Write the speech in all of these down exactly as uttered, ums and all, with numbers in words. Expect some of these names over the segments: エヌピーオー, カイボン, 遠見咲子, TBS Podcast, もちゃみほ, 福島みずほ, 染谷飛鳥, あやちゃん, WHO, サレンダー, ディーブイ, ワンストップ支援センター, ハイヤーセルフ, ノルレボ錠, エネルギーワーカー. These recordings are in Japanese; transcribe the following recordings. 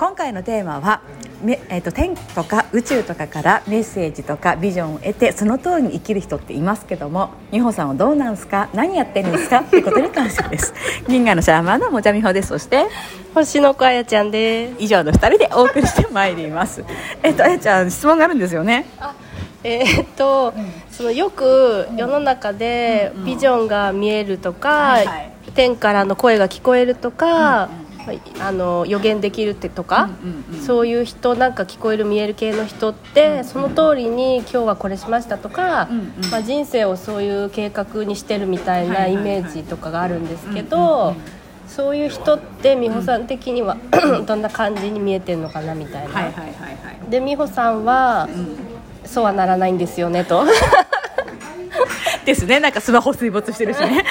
今回のテーマは、えー、と天とか宇宙とかからメッセージとかビジョンを得てその通りに生きる人っていますけども、美穂さんはどうなんですか、何やってるんですかってことに関してです。銀河のシャーマンのもちゃみほです。そして星の子あやちゃんです。以上のふたりでお送りしてまいります。えっとあやちゃん、質問があるんですよね。あえー、っと、うん、そのよく世の中でビジョンが見えるとか、うんうんはいはい、天からの声が聞こえるとか、うんうんあの予言できるってとか、うんうんうん、そういう人なんか聞こえる見える系の人って、うんうん、その通りに今日はこれしましたとか、うんうんまあ、人生をそういう計画にしてるみたいなイメージとかがあるんですけど、そういう人って美穂さん的には、うん、どんな感じに見えてるのかなみたいな、はいはいはいはい、で美穂さんは、うん、そうはならないんですよねとですね、なんかスマホ水没してるしね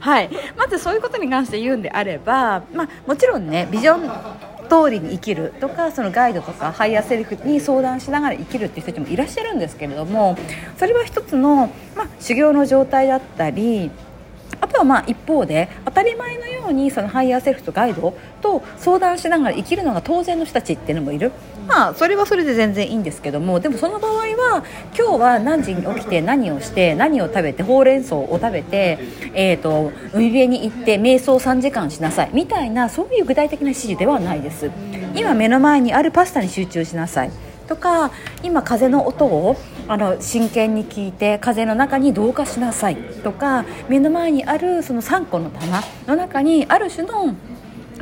はい、まずそういうことに関して言うんであれば、まあ、もちろんねビジョン通りに生きるとか、そのガイドとかハイヤーセルフに相談しながら生きるっていう人たちもいらっしゃるんですけれども、それは一つの、まあ、修行の状態だったり、あとはまあ一方で当たり前のようにそのハイヤーセルフとガイドと相談しながら生きるのが当然の人たちっていうのもいる。まあそれはそれで全然いいんですけども、でもその場合は今日は何時に起きて何をして何を食べてほうれん草を食べて、えー、と海辺に行って瞑想さんじかんしなさいみたいな、そういう具体的な指示ではないです。今目の前にあるパスタに集中しなさいとか、今風の音をあの真剣に聞いて風の中に同化しなさいとか、目の前にあるそのさんこの棚の中にある種の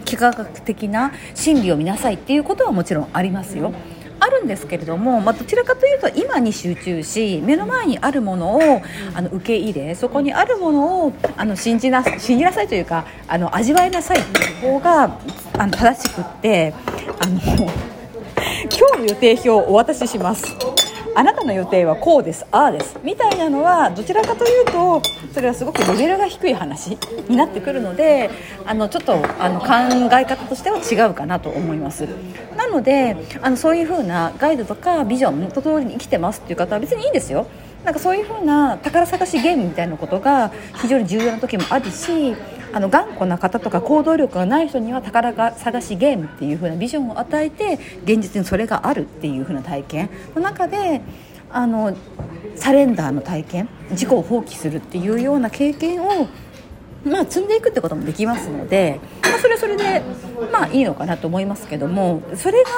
幾何学的な真理を見なさいっていうことはもちろんありますよ、あるんですけれども、まあ、どちらかというと今に集中し、目の前にあるものをあの受け入れ、そこにあるものをあの 信じな、信じなさいというか、あの味わいなさいっていう方があの正しくって、あの今日の予定表をお渡しします、あなたの予定はこうです、ああですみたいなのは、どちらかというとそれはすごくレベルが低い話になってくるので、あのちょっとあの考え方としては違うかなと思います。なのであのそういう風なガイドとかビジョンの通りに生きてますっていう方は別にいいんですよ。なんかそういう風な宝探しゲームみたいなことが非常に重要な時もあるし、あの頑固な方とか行動力がない人には宝探しゲームっていう風なビジョンを与えて、現実にそれがあるっていう風な体験の中で、あのサレンダーの体験、自己を放棄するっていうような経験を、まあ、積んでいくってこともできますので、まあ、それはそれで、まあ、いいのかなと思いますけども、それが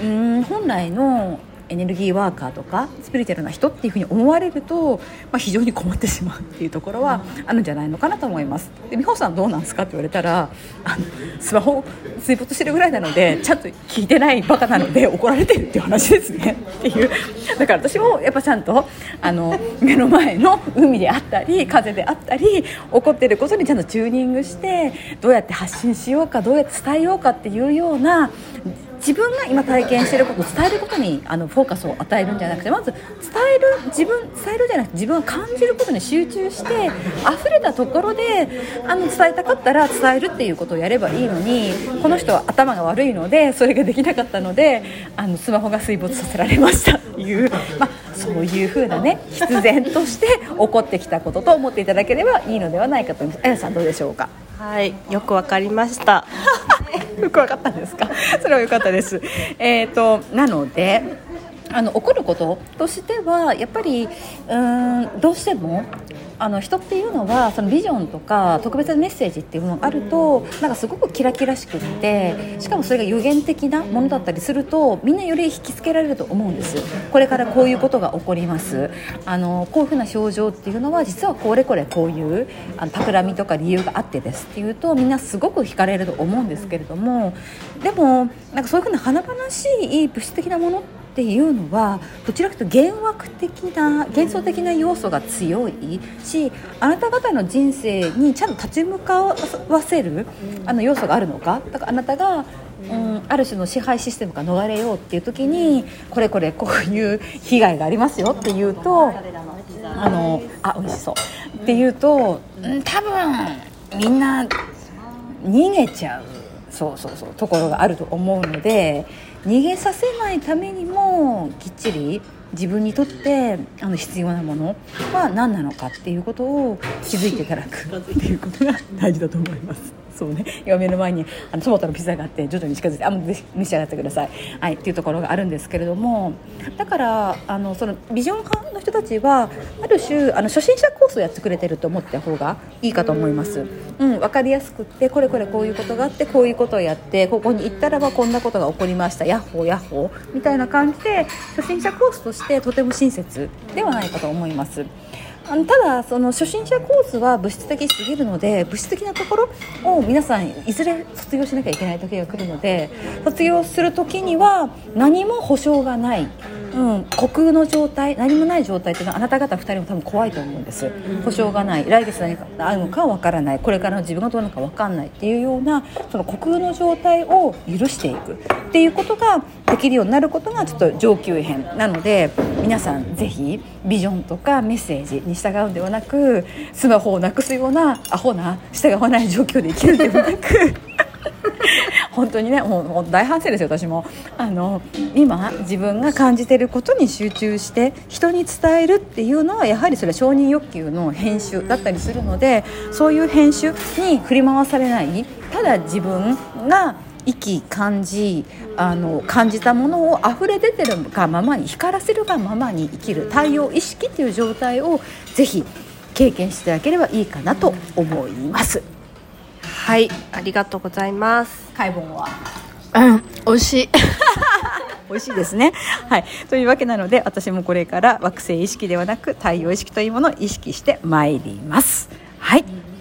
うーん本来のエネルギーワーカーとかスピリチュアルな人っていうふうに思われると、まあ、非常に困ってしまうっていうところはあるんじゃないのかなと思います。で美穂さんどうなんですかって言われたら、あのスマホ水没してるぐらいなのでちゃんと聞いてないバカなので怒られてるっていう話ですねっていう。だから私もやっぱちゃんとあの目の前の海であったり風であったり起こってることにちゃんとチューニングして、どうやって発信しようか、どうやって伝えようかっていうような、自分が今体験していることを伝えることにあのフォーカスを与えるんじゃなくて、まず伝える自分伝えるじゃなくて自分が感じることに集中して、溢れたところであの伝えたかったら伝えるっていうことをやればいいのに、この人は頭が悪いのでそれができなかったのであのスマホが水没させられましたっていう、まあ、そういうふうなね必然として起こってきたことと思っていただければいいのではないかと思います。あやさんどうでしょうか。はい、よくわかりましたよくわかったんですかそれはよかったですえーと、なのであの起こることとしてはやっぱりうーんどうしてもあの人っていうのはそのビジョンとか特別なメッセージっていうものがあると、なんかすごくキラキラしくって、しかもそれが予言的なものだったりするとみんなより引きつけられると思うんです。これからこういうことが起こります、あのこういうふうな症状っていうのは実はこれこれこういうあの企みとか理由があってですっていうとみんなすごく惹かれると思うんですけれども、でもなんかそういうふうな華々しい物質的なものってっていうのはどちらかというと幻惑的な幻想的な要素が強いし、あなた方の人生にちゃんと立ち向かわせるあの要素があるのか、だからあなたが、うん、ある種の支配システムから逃れようっていう時にこれこれこういう被害がありますよっていうと、あのあ美味しそうっていうと、うん、多分みんな逃げちゃう、そうそうそうところがあると思うので、逃げさせないためにもきっちり自分にとってあの必要なものは何なのかっていうことを気づいていただくっていうことが大事だと思います。そうね、目の前にあのトマトのピザがあって徐々に近づいて、あ、もう召し上がってください、はい、っていうところがあるんですけれども、だからあのそのビジョン派の人たちはある種あの初心者コースをやってくれてると思った方がいいかと思います。うん、分かりやすくって、これこれこういうことがあってこういうことをやってここに行ったらばこんなことが起こりました、ヤッホーヤッホーみたいな感じで初心者コースとしてとても親切ではないかと思います。ただその初心者コースは物質的すぎるので、物質的なところを皆さんいずれ卒業しなきゃいけない時が来るので、卒業する時には何も保証がない、うん、虚空の状態、何もない状態というのはあなた方ふたりも多分怖いと思うんです。保証がない、来月何かあるのかわからない、これからの自分がどうなのかわからないっていうような、その虚空の状態を許していくっていうことができるようになることがちょっと上級編なので、皆さんぜひビジョンとかメッセージに従うんではなく、スマホをなくすようなアホな従わない状況で生きるではなく本当にね、もう大反省ですよ。私もあの今自分が感じていることに集中して人に伝えるっていうのは、やはりそれは承認欲求の編集だったりするので、そういう編集に振り回されない、ただ自分が息感じあの感じたものを溢れ出てるがままに、光らせるがままに生きる太陽意識という状態をぜひ経験していただければいいかなと思います。はい、ありがとうございます。カイボンはうん美味しい美味しいですね、はい、というわけなので、私もこれから惑星意識ではなく太陽意識というものを意識してまいります。はい。